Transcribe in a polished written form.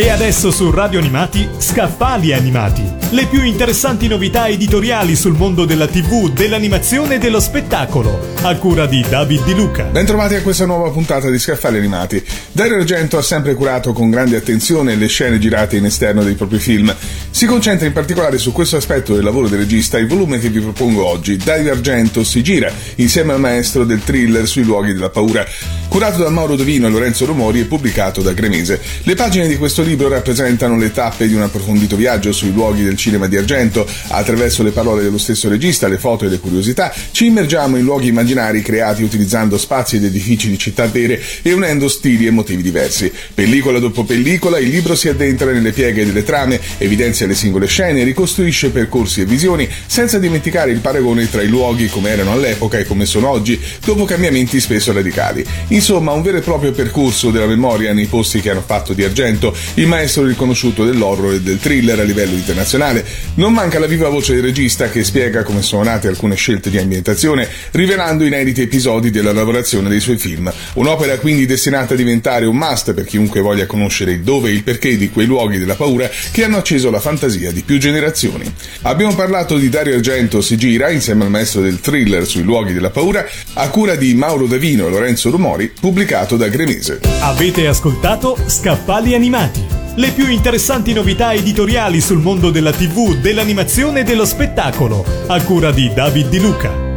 E adesso su Radio Animati, Scaffali Animati. Le più interessanti novità editoriali sul mondo della TV, dell'animazione e dello spettacolo, a cura di David Di Luca. Bentrovati a questa nuova puntata di Scaffali Animati. Dario Argento ha sempre curato con grande attenzione le scene girate in esterno dei propri film. Si concentra in particolare su questo aspetto del lavoro del regista il volume che vi propongo oggi, Dario Argento si gira, insieme al maestro del thriller sui luoghi della paura, curato da Mauro Dovino e Lorenzo Romori e pubblicato da Gremese. Le pagine di questo libro rappresentano le tappe di un approfondito viaggio sui luoghi del cinema di Argento. Attraverso le parole dello stesso regista, le foto e le curiosità, ci immergiamo in luoghi immaginari creati utilizzando spazi ed edifici di città vere e unendo stili e motivi diversi. Pellicola dopo pellicola, il libro si addentra nelle pieghe delle trame, evidenzia le singole scene, ricostruisce percorsi e visioni, senza dimenticare il paragone tra i luoghi come erano all'epoca e come sono oggi, dopo cambiamenti spesso radicali. Insomma, un vero e proprio percorso della memoria nei posti che hanno fatto di Argento il maestro riconosciuto dell'horror e del thriller a livello internazionale. Non manca la viva voce del regista che spiega come sono nate alcune scelte di ambientazione, rivelando inediti episodi della lavorazione dei suoi film. Un'opera quindi destinata a diventare un must per chiunque voglia conoscere il dove e il perché di quei luoghi della paura che hanno acceso la fantasia di più generazioni. Abbiamo parlato di Dario Argento si gira, insieme al maestro del thriller sui luoghi della paura, a cura di Mauro Dovino e Lorenzo Romori, pubblicato da Gremese. Avete ascoltato Scaffali Animati, le più interessanti novità editoriali sul mondo della TV, dell'animazione e dello spettacolo, a cura di David Di Luca.